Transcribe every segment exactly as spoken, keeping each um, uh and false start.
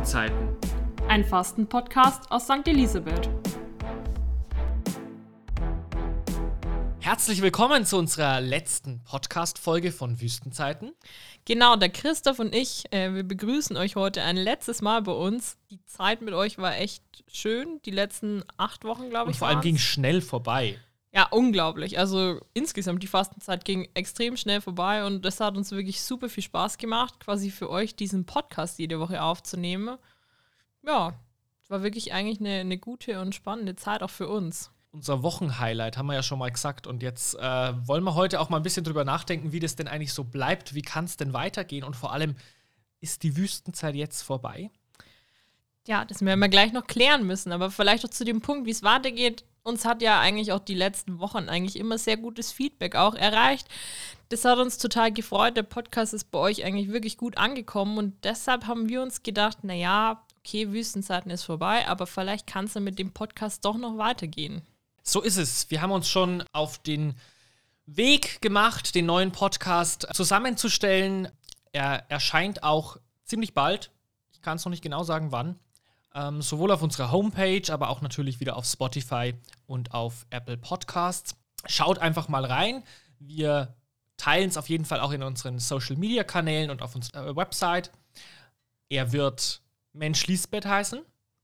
Wüstenzeiten. Ein Fasten-Podcast aus Sankt Elisabeth. Herzlich willkommen zu unserer letzten Podcast-Folge von Wüstenzeiten. Genau, der Christoph und ich, äh, wir begrüßen euch heute ein letztes Mal bei uns. Die Zeit mit euch war echt schön, die letzten acht Wochen, glaube ich. Und vor allem ging es schnell vorbei. Ja, unglaublich. Also insgesamt, die Fastenzeit ging extrem schnell vorbei und das hat uns wirklich super viel Spaß gemacht, quasi für euch diesen Podcast jede Woche aufzunehmen. Ja, es war wirklich eigentlich eine, eine gute und spannende Zeit auch für uns. Unser Wochenhighlight haben wir ja schon mal gesagt und jetzt äh, wollen wir heute auch mal ein bisschen drüber nachdenken, wie das denn eigentlich so bleibt, wie kann es denn weitergehen und vor allem, ist die Wüstenzeit jetzt vorbei? Ja, das werden wir gleich noch klären müssen, aber vielleicht auch zu dem Punkt, wie es weitergeht. Uns hat ja eigentlich auch die letzten Wochen eigentlich immer sehr gutes Feedback auch erreicht. Das hat uns total gefreut. Der Podcast ist bei euch eigentlich wirklich gut angekommen und deshalb haben wir uns gedacht, naja, okay, Wüstenzeiten ist vorbei, aber vielleicht kann es ja mit dem Podcast doch noch weitergehen. So ist es. Wir haben uns schon auf den Weg gemacht, den neuen Podcast zusammenzustellen. Er erscheint auch ziemlich bald. Ich kann es noch nicht genau sagen, wann. Ähm, sowohl auf unserer Homepage, aber auch natürlich wieder auf Spotify und auf Apple Podcasts. Schaut einfach mal rein. Wir teilen es auf jeden Fall auch in unseren Social-Media-Kanälen und auf unserer Website. Er wird Mensch Liesbeth heißen.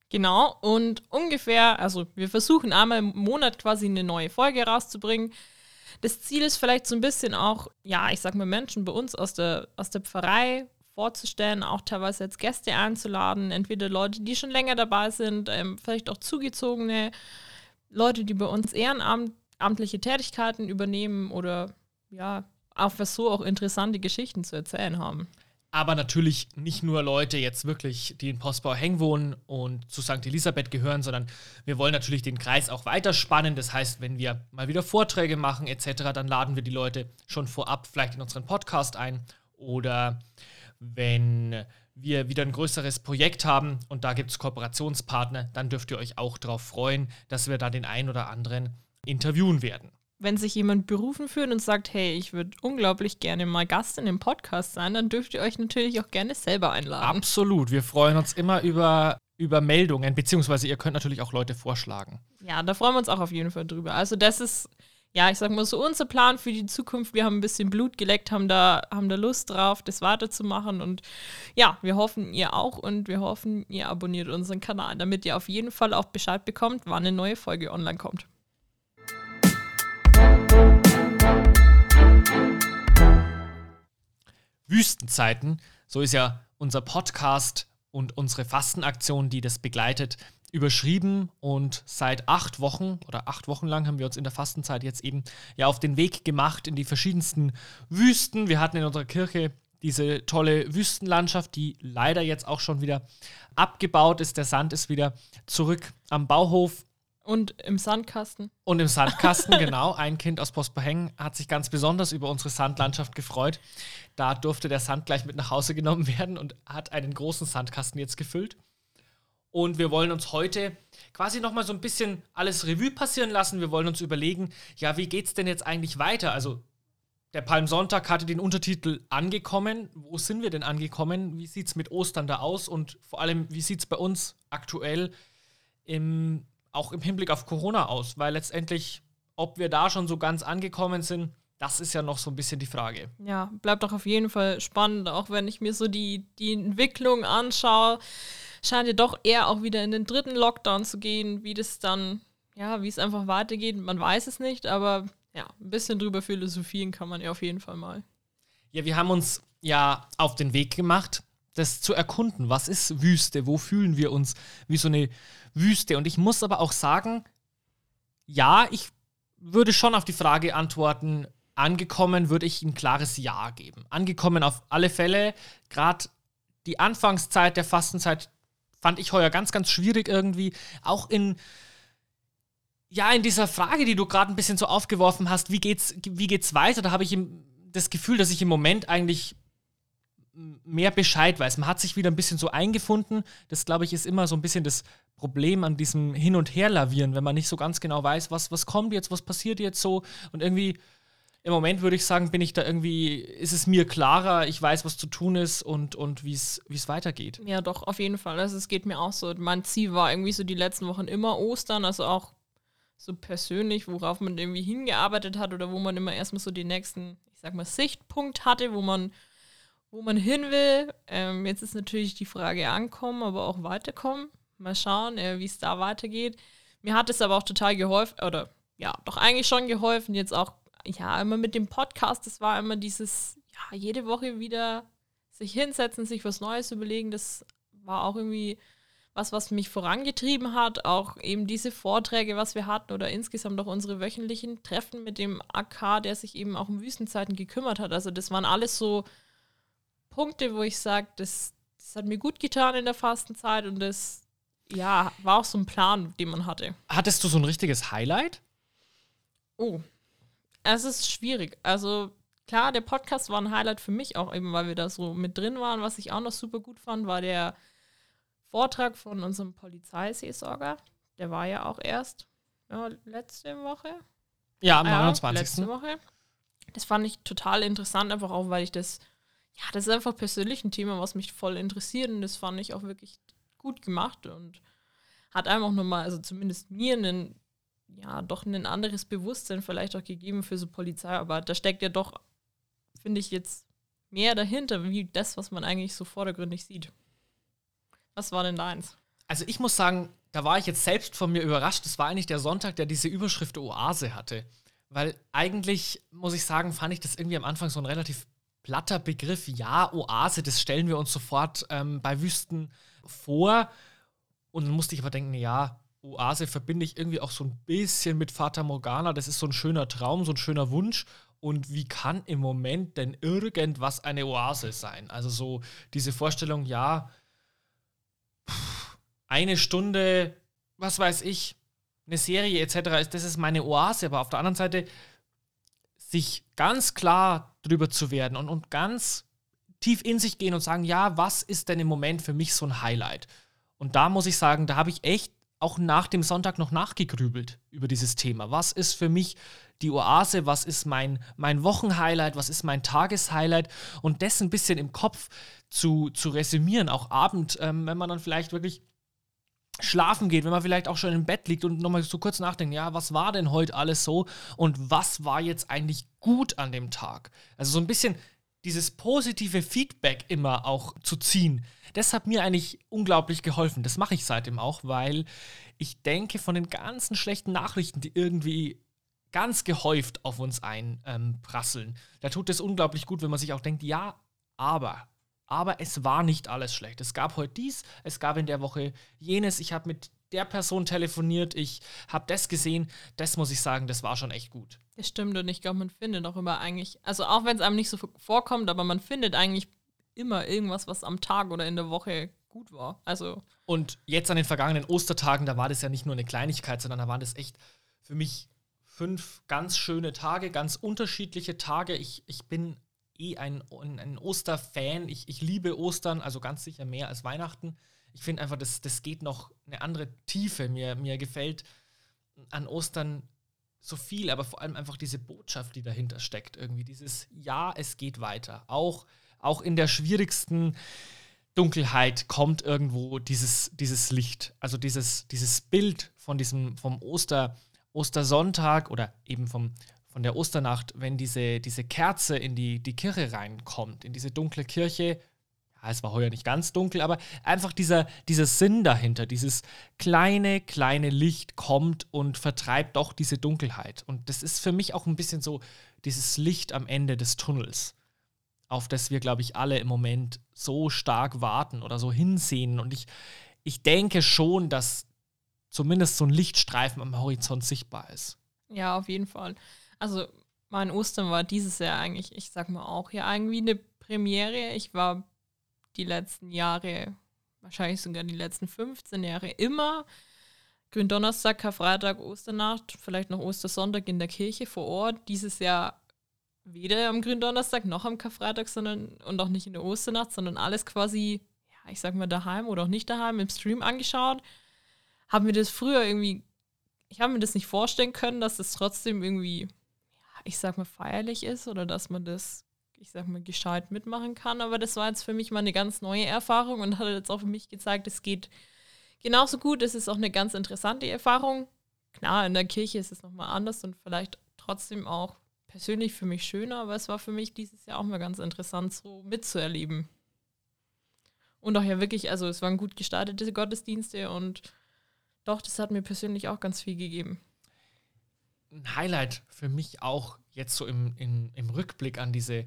Genau, und ungefähr, also wir versuchen einmal im Monat quasi eine neue Folge rauszubringen. Das Ziel ist vielleicht so ein bisschen auch, ja, ich sag mal, Menschen bei uns aus der, aus der Pfarrei vorzustellen, auch teilweise jetzt Gäste einzuladen, entweder Leute, die schon länger dabei sind, ähm, vielleicht auch zugezogene Leute, die bei uns ehrenamtliche Tätigkeiten übernehmen oder ja, auch was so auch interessante Geschichten zu erzählen haben. Aber natürlich nicht nur Leute jetzt wirklich, die in Postbauer-Heng wohnen und zu Sankt Elisabeth gehören, sondern wir wollen natürlich den Kreis auch weiterspannen. Das heißt, wenn wir mal wieder Vorträge machen et cetera, dann laden wir die Leute schon vorab vielleicht in unseren Podcast ein oder wenn wir wieder ein größeres Projekt haben und da gibt es Kooperationspartner, dann dürft ihr euch auch darauf freuen, dass wir da den einen oder anderen interviewen werden. Wenn sich jemand berufen fühlt und sagt, hey, ich würde unglaublich gerne mal Gast in dem Podcast sein, dann dürft ihr euch natürlich auch gerne selber einladen. Absolut, wir freuen uns immer über, über Meldungen, beziehungsweise ihr könnt natürlich auch Leute vorschlagen. Ja, da freuen wir uns auch auf jeden Fall drüber. Also das ist, ja, ich sag mal so, unser Plan für die Zukunft. Wir haben ein bisschen Blut geleckt, haben da, haben da Lust drauf, das weiterzumachen. Und ja, wir hoffen, ihr auch. Und wir hoffen, ihr abonniert unseren Kanal, damit ihr auf jeden Fall auch Bescheid bekommt, wann eine neue Folge online kommt. Wüstenzeiten, so ist ja unser Podcast und unsere Fastenaktion, die das begleitet, überschrieben und seit acht Wochen oder acht Wochen lang haben wir uns in der Fastenzeit jetzt eben ja auf den Weg gemacht in die verschiedensten Wüsten. Wir hatten in unserer Kirche diese tolle Wüstenlandschaft, die leider jetzt auch schon wieder abgebaut ist. Der Sand ist wieder zurück am Bauhof. Und im Sandkasten. Und im Sandkasten, genau. Ein Kind aus Postbauer-Heng hat sich ganz besonders über unsere Sandlandschaft gefreut. Da durfte der Sand gleich mit nach Hause genommen werden und hat einen großen Sandkasten jetzt gefüllt. Und wir wollen uns heute quasi nochmal so ein bisschen alles Revue passieren lassen. Wir wollen uns überlegen, ja, wie geht's denn jetzt eigentlich weiter? Also der Palmsonntag hatte den Untertitel Angekommen. Wo sind wir denn angekommen? Wie sieht's mit Ostern da aus? Und vor allem, wie sieht's bei uns aktuell im, auch im Hinblick auf Corona aus? Weil letztendlich, ob wir da schon so ganz angekommen sind, das ist ja noch so ein bisschen die Frage. Ja, bleibt doch auf jeden Fall spannend, auch wenn ich mir so die, die Entwicklung anschaue. Scheint ja doch eher auch wieder in den dritten Lockdown zu gehen, wie das dann, ja, wie es einfach weitergeht. Man weiß es nicht, aber ja, ein bisschen drüber philosophieren kann man ja auf jeden Fall mal. Ja, wir haben uns ja auf den Weg gemacht, das zu erkunden. Was ist Wüste? Wo fühlen wir uns wie so eine Wüste? Und ich muss aber auch sagen, ja, ich würde schon auf die Frage antworten, angekommen würde ich ein klares Ja geben. Angekommen auf alle Fälle, gerade die Anfangszeit der Fastenzeit fand ich heuer ganz, ganz schwierig irgendwie. Auch in, ja, in dieser Frage, die du gerade ein bisschen so aufgeworfen hast, wie geht's, wie geht's weiter? Da habe ich das Gefühl, dass ich im Moment eigentlich mehr Bescheid weiß. Man hat sich wieder ein bisschen so eingefunden. Das, glaube ich, ist immer so ein bisschen das Problem an diesem Hin- und Her-Lavieren, wenn man nicht so ganz genau weiß, was, was kommt jetzt, was passiert jetzt so. Und irgendwie Im Moment würde ich sagen, bin ich da irgendwie, ist es mir klarer, ich weiß, was zu tun ist und, und wie es weitergeht. Ja, doch, auf jeden Fall. Also es geht mir auch so. Mein Ziel war irgendwie so die letzten Wochen immer Ostern, also auch so persönlich, worauf man irgendwie hingearbeitet hat oder wo man immer erstmal so den nächsten, ich sag mal, Sichtpunkt hatte, wo man, wo man hin will. Ähm, jetzt ist natürlich die Frage ankommen, aber auch weiterkommen. Mal schauen, äh, wie es da weitergeht. Mir hat es aber auch total geholfen, oder ja, doch eigentlich schon geholfen, jetzt auch ja, immer mit dem Podcast, das war immer dieses, ja, jede Woche wieder sich hinsetzen, sich was Neues überlegen, das war auch irgendwie was, was mich vorangetrieben hat, auch eben diese Vorträge, was wir hatten oder insgesamt auch unsere wöchentlichen Treffen mit dem A K, der sich eben auch um Wüstenzeiten gekümmert hat, also das waren alles so Punkte, wo ich sage, das, das hat mir gut getan in der Fastenzeit und das, ja, war auch so ein Plan, den man hatte. Hattest du so ein richtiges Highlight? Oh, es ist schwierig. Also klar, der Podcast war ein Highlight für mich auch eben, weil wir da so mit drin waren. Was ich auch noch super gut fand, war der Vortrag von unserem Polizeiseelsorger. Der war ja auch erst ja, letzte Woche. Ja, am neunundzwanzigsten. Äh, letzte Woche. Das fand ich total interessant, einfach auch, weil ich das, ja, das ist einfach persönlich ein Thema, was mich voll interessiert und das fand ich auch wirklich gut gemacht und hat einem auch nochmal, also zumindest mir, einen ja, doch ein anderes Bewusstsein vielleicht auch gegeben für so Polizeiarbeit. Da steckt ja doch, finde ich, jetzt mehr dahinter, wie das, was man eigentlich so vordergründig sieht. Was war denn deins? Also ich muss sagen, da war ich jetzt selbst von mir überrascht. Das war eigentlich der Sonntag, der diese Überschrift Oase hatte. Weil eigentlich, muss ich sagen, fand ich das irgendwie am Anfang so ein relativ platter Begriff. Ja, Oase, das stellen wir uns sofort ähm, bei Wüsten vor. Und dann musste ich aber denken, ja, Oase verbinde ich irgendwie auch so ein bisschen mit Fata Morgana. Das ist so ein schöner Traum, so ein schöner Wunsch. Und wie kann im Moment denn irgendwas eine Oase sein? Also so diese Vorstellung, ja, eine Stunde, was weiß ich, eine Serie et cetera, das ist meine Oase. Aber auf der anderen Seite, sich ganz klar drüber zu werden und, und ganz tief in sich gehen und sagen, ja, was ist denn im Moment für mich so ein Highlight? Und da muss ich sagen, da habe ich echt auch nach dem Sonntag noch nachgegrübelt über dieses Thema. Was ist für mich die Oase? Was ist mein, mein Wochenhighlight? Was ist mein Tageshighlight? Und das ein bisschen im Kopf zu, zu resümieren, auch abend, ähm, wenn man dann vielleicht wirklich schlafen geht, wenn man vielleicht auch schon im Bett liegt und nochmal so kurz nachdenken, ja, was war denn heute alles so? Und was war jetzt eigentlich gut an dem Tag? Also so ein bisschen dieses positive Feedback immer auch zu ziehen, das hat mir eigentlich unglaublich geholfen. Das mache ich seitdem auch, weil ich denke, von den ganzen schlechten Nachrichten, die irgendwie ganz gehäuft auf uns einprasseln, ähm, da tut es unglaublich gut, wenn man sich auch denkt, ja, aber, aber es war nicht alles schlecht. Es gab heute dies, es gab in der Woche jenes, ich habe mit der Person telefoniert, ich habe das gesehen, das muss ich sagen, das war schon echt gut. Das stimmt und ich glaube, man findet auch immer eigentlich, also auch wenn es einem nicht so vorkommt, aber man findet eigentlich immer irgendwas, was am Tag oder in der Woche gut war. Also und jetzt an den vergangenen Ostertagen, da war das ja nicht nur eine Kleinigkeit, sondern da waren das echt für mich fünf ganz schöne Tage, ganz unterschiedliche Tage. Ich, ich bin eh ein, ein Osterfan, ich, ich liebe Ostern, also ganz sicher mehr als Weihnachten. Ich finde einfach, das, das geht noch eine andere Tiefe. Mir, mir gefällt an Ostern so viel, aber vor allem einfach diese Botschaft, die dahinter steckt. Irgendwie dieses, ja, es geht weiter. Auch, auch in der schwierigsten Dunkelheit kommt irgendwo dieses, dieses Licht. Also dieses, dieses Bild von diesem, vom Oster, Ostersonntag oder eben vom, von der Osternacht, wenn diese, diese Kerze in die, die Kirche reinkommt, in diese dunkle Kirche. Es war heuer nicht ganz dunkel, aber einfach dieser, dieser Sinn dahinter, dieses kleine, kleine Licht kommt und vertreibt doch diese Dunkelheit. Und das ist für mich auch ein bisschen so dieses Licht am Ende des Tunnels, auf das wir, glaube ich, alle im Moment so stark warten oder so hinsehen. Und ich, ich denke schon, dass zumindest so ein Lichtstreifen am Horizont sichtbar ist. Ja, auf jeden Fall. Also mein Ostern war dieses Jahr eigentlich, ich sag mal auch, ja, irgendwie eine Premiere. Ich war die letzten Jahre, wahrscheinlich sogar die letzten fünfzehn Jahre, immer Gründonnerstag, Karfreitag, Osternacht, vielleicht noch Ostersonntag in der Kirche vor Ort. Dieses Jahr weder am Gründonnerstag noch am Karfreitag sondern und auch nicht in der Osternacht, sondern alles quasi, ja, ich sag mal daheim oder auch nicht daheim, im Stream angeschaut. Haben wir das früher irgendwie, ich habe mir das nicht vorstellen können, dass das trotzdem irgendwie ich sag mal, feierlich ist oder dass man das, ich sag mal, gescheit mitmachen kann. Aber das war jetzt für mich mal eine ganz neue Erfahrung und hat jetzt auch für mich gezeigt, es geht genauso gut. Es ist auch eine ganz interessante Erfahrung. Klar, in der Kirche ist es nochmal anders und vielleicht trotzdem auch persönlich für mich schöner, aber es war für mich dieses Jahr auch mal ganz interessant, so mitzuerleben. Und auch ja wirklich, also es waren gut gestartete Gottesdienste und doch, das hat mir persönlich auch ganz viel gegeben. Ein Highlight für mich auch jetzt so im, im, im Rückblick an diese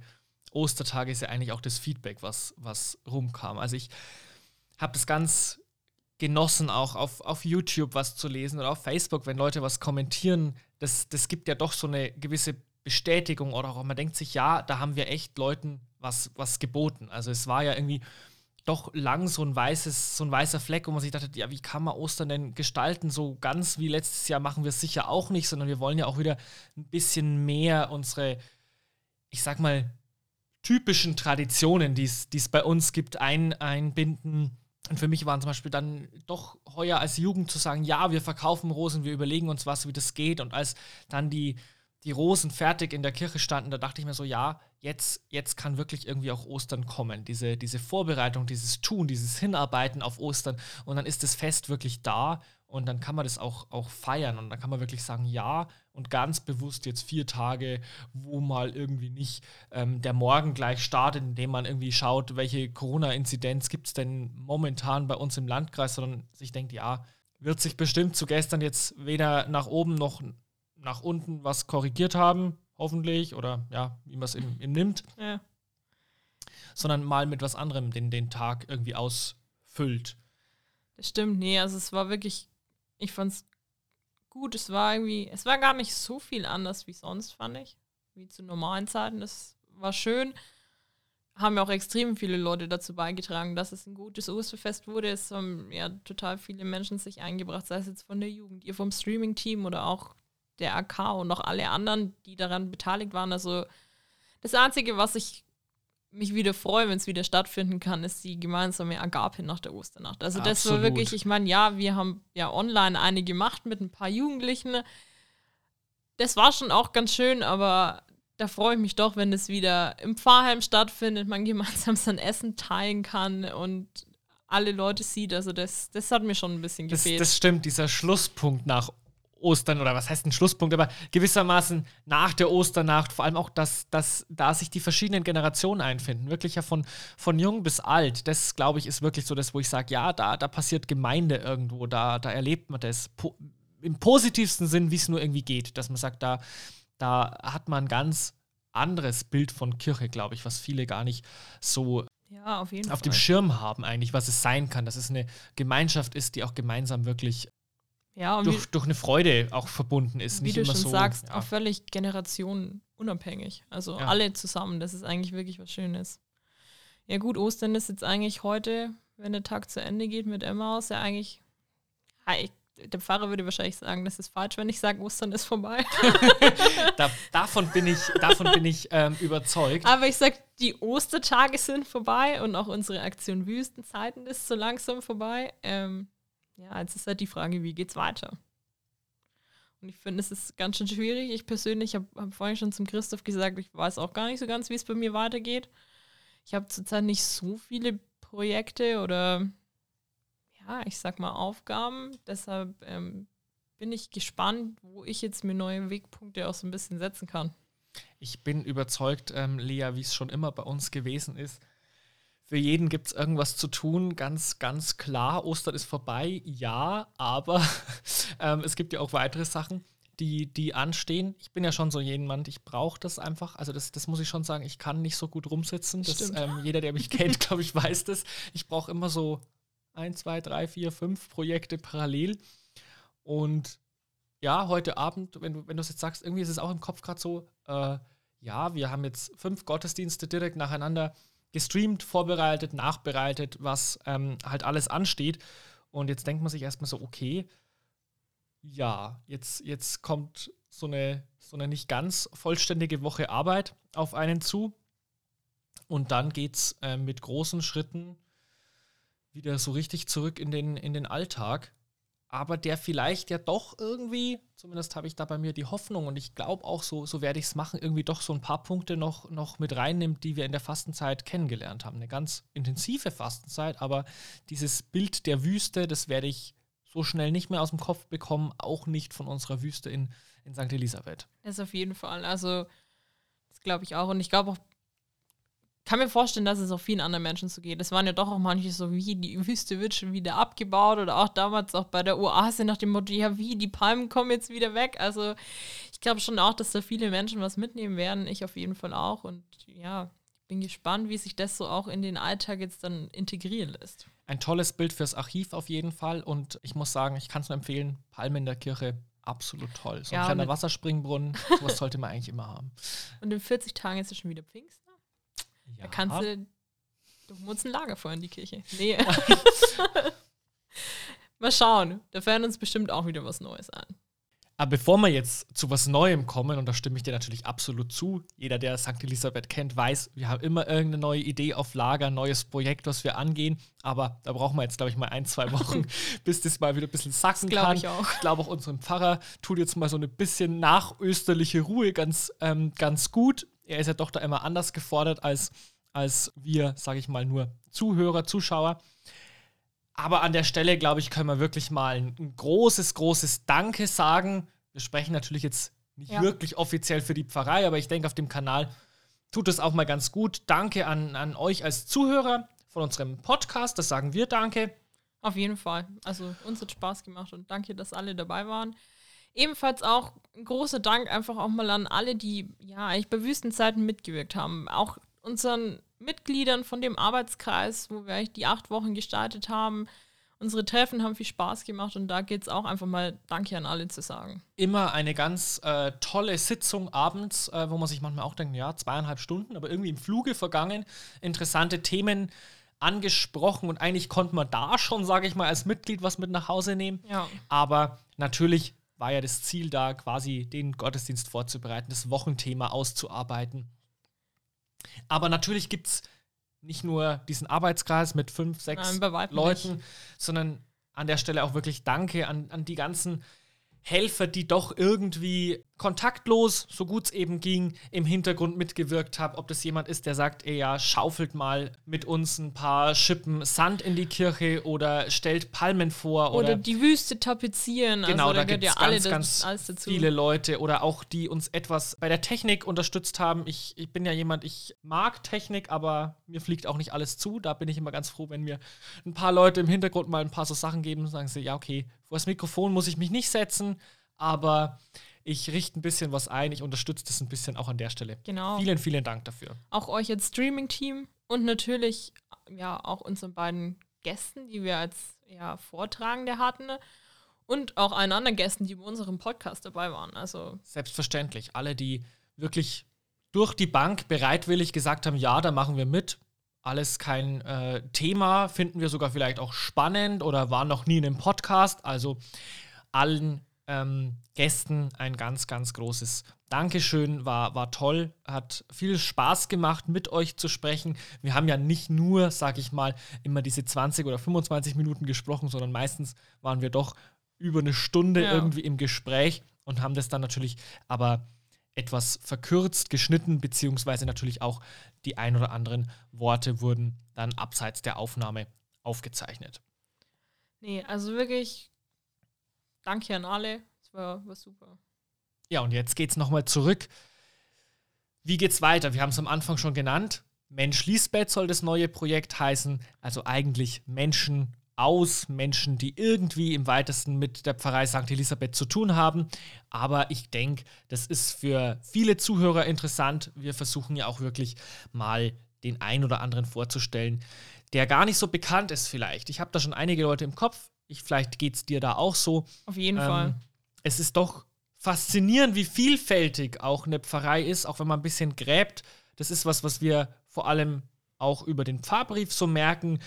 Ostertage ist ja eigentlich auch das Feedback, was, was rumkam. Also ich habe das ganz genossen, auch auf, auf YouTube was zu lesen oder auf Facebook, wenn Leute was kommentieren. Das, das gibt ja doch so eine gewisse Bestätigung oder auch man denkt sich, ja, da haben wir echt Leuten was, was geboten. Also es war ja irgendwie doch lang so ein weißes, so ein weißer Fleck, wo man sich dachte, ja, wie kann man Ostern denn gestalten? So ganz wie letztes Jahr machen wir es sicher auch nicht, sondern wir wollen ja auch wieder ein bisschen mehr unsere, ich sag mal, typischen Traditionen, die es bei uns gibt, ein, einbinden. Und für mich waren zum Beispiel dann doch heuer als Jugend zu sagen, ja, wir verkaufen Rosen, wir überlegen uns was, wie das geht. Und als dann die, die Rosen fertig in der Kirche standen, da dachte ich mir so, ja, jetzt, jetzt kann wirklich irgendwie auch Ostern kommen. Diese, diese Vorbereitung, dieses Tun, dieses Hinarbeiten auf Ostern. Und dann ist das Fest wirklich da und dann kann man das auch, auch feiern. Und dann kann man wirklich sagen, ja, und ganz bewusst jetzt vier Tage, wo mal irgendwie nicht ähm, der Morgen gleich startet, indem man irgendwie schaut, welche Corona-Inzidenz gibt es denn momentan bei uns im Landkreis, sondern sich denkt, ja, wird sich bestimmt zu gestern jetzt weder nach oben noch nach unten was korrigiert haben, hoffentlich, oder ja, wie man es eben, eben nimmt, ja. Sondern mal mit was anderem den, den Tag irgendwie ausfüllt. Das stimmt, nee, also es war wirklich, ich fand's gut, es war irgendwie, es war gar nicht so viel anders wie sonst, fand ich, wie zu normalen Zeiten, das war schön, haben ja auch extrem viele Leute dazu beigetragen, dass es ein gutes Osterfest wurde, es haben ja total viele Menschen sich eingebracht, sei es jetzt von der Jugend, ihr vom Streaming-Team oder auch der A K und noch alle anderen, die daran beteiligt waren. Also das Einzige, was ich mich wieder freue, wenn es wieder stattfinden kann, ist die gemeinsame Agape nach der Osternacht. Also das Absolut. War wirklich, ich meine, ja, wir haben ja online eine gemacht mit ein paar Jugendlichen. Das war schon auch ganz schön, aber da freue ich mich doch, wenn es wieder im Pfarrheim stattfindet, man gemeinsam sein Essen teilen kann und alle Leute sieht. Also das, das hat mir schon ein bisschen gefehlt. Das, das stimmt, dieser Schlusspunkt nach Ostern, oder was heißt ein Schlusspunkt, aber gewissermaßen nach der Osternacht, vor allem auch, dass, dass da sich die verschiedenen Generationen einfinden, wirklich ja von, von jung bis alt, das, glaube ich, ist wirklich so das, wo ich sage, ja, da, da passiert Gemeinde irgendwo, da, da erlebt man das po- im positivsten Sinn, wie es nur irgendwie geht, dass man sagt, da, da hat man ein ganz anderes Bild von Kirche, glaube ich, was viele gar nicht so ja, auf jeden auf Fall. Dem Schirm haben eigentlich, was es sein kann, dass es eine Gemeinschaft ist, die auch gemeinsam wirklich Ja, und durch, wie, durch eine Freude auch verbunden ist. Wie nicht du immer schon so, sagst, ja. Auch völlig generationenunabhängig. Also ja. Alle zusammen, das ist eigentlich wirklich was Schönes. Ja gut, Ostern ist jetzt eigentlich heute, wenn der Tag zu Ende geht mit Emmaus, ja eigentlich, ich, der Pfarrer würde wahrscheinlich sagen, das ist falsch, wenn ich sage, Ostern ist vorbei. da, davon bin ich, davon bin ich ähm, überzeugt. Aber ich sage, die Ostertage sind vorbei und auch unsere Aktion Wüstenzeiten ist so langsam vorbei. Ähm, Ja, jetzt ist halt die Frage, wie geht's weiter? Und ich finde, es ist ganz schön schwierig. Ich persönlich habe hab vorhin schon zum Christoph gesagt, ich weiß auch gar nicht so ganz, wie es bei mir weitergeht. Ich habe zurzeit nicht so viele Projekte oder, ja, ich sag mal Aufgaben. Deshalb ähm, bin ich gespannt, wo ich jetzt mir neue Wegpunkte auch so ein bisschen setzen kann. Ich bin überzeugt, ähm, Lea, wie es schon immer bei uns gewesen ist, für jeden gibt es irgendwas zu tun, ganz, ganz klar. Ostern ist vorbei, ja, aber ähm, es gibt ja auch weitere Sachen, die, die anstehen. Ich bin ja schon so jemand, ich brauche das einfach. Also das, das muss ich schon sagen, ich kann nicht so gut rumsitzen. Das, ähm, jeder, der mich kennt, glaube ich, weiß das. Ich brauche immer so ein, zwei, drei, vier, fünf Projekte parallel. Und ja, heute Abend, wenn du wenn du es jetzt sagst, irgendwie ist es auch im Kopf gerade so, äh, ja, wir haben jetzt fünf Gottesdienste direkt nacheinander gestreamt, vorbereitet, nachbereitet, was ähm, halt alles ansteht. Und jetzt denkt man sich erstmal so, okay, ja, jetzt, jetzt kommt so eine, so eine nicht ganz vollständige Woche Arbeit auf einen zu. Und dann geht's äh, mit großen Schritten wieder so richtig zurück in den, in den Alltag. aber der vielleicht ja doch irgendwie, zumindest habe ich da bei mir die Hoffnung und ich glaube auch, so, so werde ich es machen, irgendwie doch so ein paar Punkte noch, noch mit reinnimmt, die wir in der Fastenzeit kennengelernt haben. Eine ganz intensive Fastenzeit, aber dieses Bild der Wüste, das werde ich so schnell nicht mehr aus dem Kopf bekommen, auch nicht von unserer Wüste in, in Sankt Elisabeth. Das auf jeden Fall, also das glaube ich auch und ich glaube auch, ich kann mir vorstellen, dass es auch vielen anderen Menschen so geht. Es waren ja doch auch manche so, wie die Wüste wird schon wieder abgebaut oder auch damals auch bei der Oase nach dem Motto, ja wie, die Palmen kommen jetzt wieder weg. Also ich glaube schon auch, dass da viele Menschen was mitnehmen werden. Ich auf jeden Fall auch und ja, bin gespannt, wie sich das so auch in den Alltag jetzt dann integrieren lässt. Ein tolles Bild fürs Archiv auf jeden Fall und ich muss sagen, ich kann es nur empfehlen, Palmen in der Kirche. Absolut toll. So ein ja, kleiner Wasserspringbrunnen, sowas sollte man eigentlich immer haben. Und in vierzig Tagen ist es schon wieder Pfingsten. Ja. Da kannst du, du holst ein Lagerfeuer in die Kirche. Nee. Mal schauen, da fällt uns bestimmt auch wieder was Neues an. Aber bevor wir jetzt zu was Neuem kommen, und da stimme ich dir natürlich absolut zu, jeder, der Sankt Elisabeth kennt, weiß, wir haben immer irgendeine neue Idee auf Lager, neues Projekt, was wir angehen, aber da brauchen wir jetzt, glaube ich, mal ein, zwei Wochen, bis das mal wieder ein bisschen sacken das kann. Ich glaube auch. Ich glaube auch unserem Pfarrer tut jetzt mal so eine bisschen nachösterliche Ruhe ganz, ähm, ganz gut. Er ist ja doch da immer anders gefordert als, als wir, sage ich mal, nur Zuhörer, Zuschauer. Aber an der Stelle, glaube ich, können wir wirklich mal ein, ein großes, großes Danke sagen. Wir sprechen natürlich jetzt nicht ja. wirklich offiziell für die Pfarrei, aber ich denke, auf dem Kanal tut es auch mal ganz gut. Danke an, an euch als Zuhörer von unserem Podcast. Das sagen wir danke. Auf jeden Fall. Also uns hat Spaß gemacht und danke, dass alle dabei waren. Ebenfalls auch ein großer Dank einfach auch mal an alle, die ja eigentlich bei Wüstenzeiten mitgewirkt haben. Auch unseren Mitgliedern von dem Arbeitskreis, wo wir eigentlich die acht Wochen gestaltet haben. Unsere Treffen haben viel Spaß gemacht und da geht es auch einfach mal Danke an alle zu sagen. Immer eine ganz äh, tolle Sitzung abends, äh, wo man sich manchmal auch denkt, ja, zweieinhalb Stunden, aber irgendwie im Fluge vergangen, interessante Themen angesprochen und eigentlich konnte man da schon, sage ich mal, als Mitglied was mit nach Hause nehmen. Ja. Aber natürlich war ja das Ziel da, quasi den Gottesdienst vorzubereiten, das Wochenthema auszuarbeiten. Aber natürlich gibt es nicht nur diesen Arbeitskreis mit fünf, sechs Nein, Leuten, nicht. sondern an der Stelle auch wirklich Danke an, an die ganzen Helfer, die doch irgendwie kontaktlos, so gut es eben ging, im Hintergrund mitgewirkt haben. Ob das jemand ist, der sagt, ey, ja, schaufelt mal mit uns ein paar Schippen Sand in die Kirche oder stellt Palmen vor. Oder, oder die Wüste tapezieren. Genau, also, da, da gibt es ja ganz, alle, ganz alles dazu. Viele Leute oder auch die uns etwas bei der Technik unterstützt haben. Ich, ich bin ja jemand, ich mag Technik, aber mir fliegt auch nicht alles zu. Da bin ich immer ganz froh, wenn mir ein paar Leute im Hintergrund mal ein paar so Sachen geben und sagen sie, ja, okay, vor das Mikrofon muss ich mich nicht setzen, aber ich richte ein bisschen was ein, ich unterstütze das ein bisschen auch an der Stelle. Genau. Vielen, vielen Dank dafür. Auch euch als Streaming-Team und natürlich ja auch unseren beiden Gästen, die wir als ja, Vortragende hatten und auch allen anderen Gästen, die bei unserem Podcast dabei waren. Also selbstverständlich. Alle, die wirklich durch die Bank bereitwillig gesagt haben, ja, da machen wir mit. Alles kein äh, Thema, finden wir sogar vielleicht auch spannend oder waren noch nie in einem Podcast. Also allen ähm, Gästen ein ganz, ganz großes Dankeschön, war, war toll, hat viel Spaß gemacht, mit euch zu sprechen. Wir haben ja nicht nur, sag ich mal, immer diese zwanzig oder fünfundzwanzig Minuten gesprochen, sondern meistens waren wir doch über eine Stunde ja. irgendwie im Gespräch und haben das dann natürlich aber etwas verkürzt, geschnitten, beziehungsweise natürlich auch die ein oder anderen Worte wurden dann abseits der Aufnahme aufgezeichnet. Nee, also wirklich danke an alle, es war, war super. Ja, und jetzt geht's nochmal zurück. Wie geht's weiter? Wir haben es am Anfang schon genannt. Mensch Liesbeth soll das neue Projekt heißen, also eigentlich Menschen aus, Menschen, die irgendwie im weitesten mit der Pfarrei Sankt Elisabeth zu tun haben. Aber ich denke, das ist für viele Zuhörer interessant. Wir versuchen ja auch wirklich mal den einen oder anderen vorzustellen, der gar nicht so bekannt ist vielleicht. Ich habe da schon einige Leute im Kopf. Ich, vielleicht geht es dir da auch so. Auf jeden ähm, Fall. Es ist doch faszinierend, wie vielfältig auch eine Pfarrei ist, auch wenn man ein bisschen gräbt. Das ist was, was wir vor allem auch über den Pfarrbrief so merken,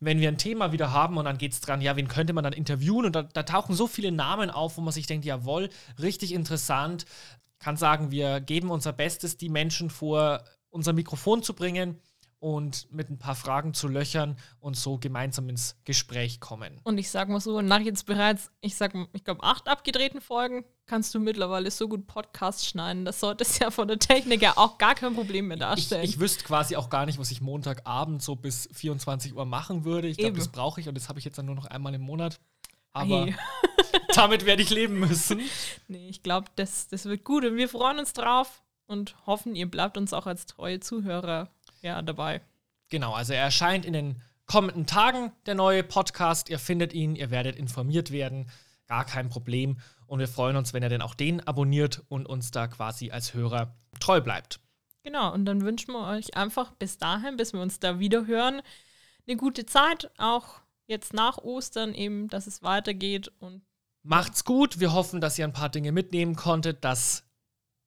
wenn wir ein Thema wieder haben und dann geht es dran, ja, wen könnte man dann interviewen? Und da, da tauchen so viele Namen auf, wo man sich denkt, jawohl, richtig interessant. Kann sagen, wir geben unser Bestes, die Menschen vor unser Mikrofon zu bringen und mit ein paar Fragen zu löchern und so gemeinsam ins Gespräch kommen. Und ich sag mal so, nach jetzt bereits, ich sag mal, ich glaube, acht abgedrehten Folgen kannst du mittlerweile so gut Podcasts schneiden, das sollte es ja von der Technik ja auch gar kein Problem mehr darstellen. Ich, ich wüsste quasi auch gar nicht, was ich Montagabend so bis vierundzwanzig Uhr machen würde. Ich glaube, das brauche ich und das habe ich jetzt dann nur noch einmal im Monat. Aber hey. Damit werde ich leben müssen. Nee, ich glaube, das, das wird gut und wir freuen uns drauf und hoffen, ihr bleibt uns auch als treue Zuhörer ja, dabei. Genau, also er erscheint in den kommenden Tagen, der neue Podcast. Ihr findet ihn, ihr werdet informiert werden. Gar kein Problem. Und wir freuen uns, wenn ihr denn auch den abonniert und uns da quasi als Hörer treu bleibt. Genau, und dann wünschen wir euch einfach bis dahin, bis wir uns da wieder hören, eine gute Zeit, auch jetzt nach Ostern eben, dass es weitergeht. Und macht's gut. Wir hoffen, dass ihr ein paar Dinge mitnehmen konntet, dass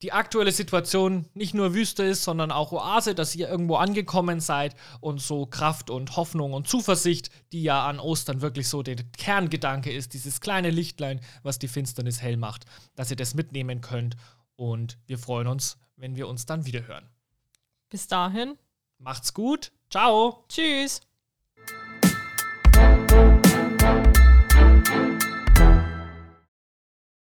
die aktuelle Situation nicht nur Wüste ist, sondern auch Oase, dass ihr irgendwo angekommen seid und so Kraft und Hoffnung und Zuversicht, die ja an Ostern wirklich so der Kerngedanke ist, dieses kleine Lichtlein, was die Finsternis hell macht, dass ihr das mitnehmen könnt und wir freuen uns, wenn wir uns dann wiederhören. Bis dahin. Macht's gut. Ciao. Tschüss.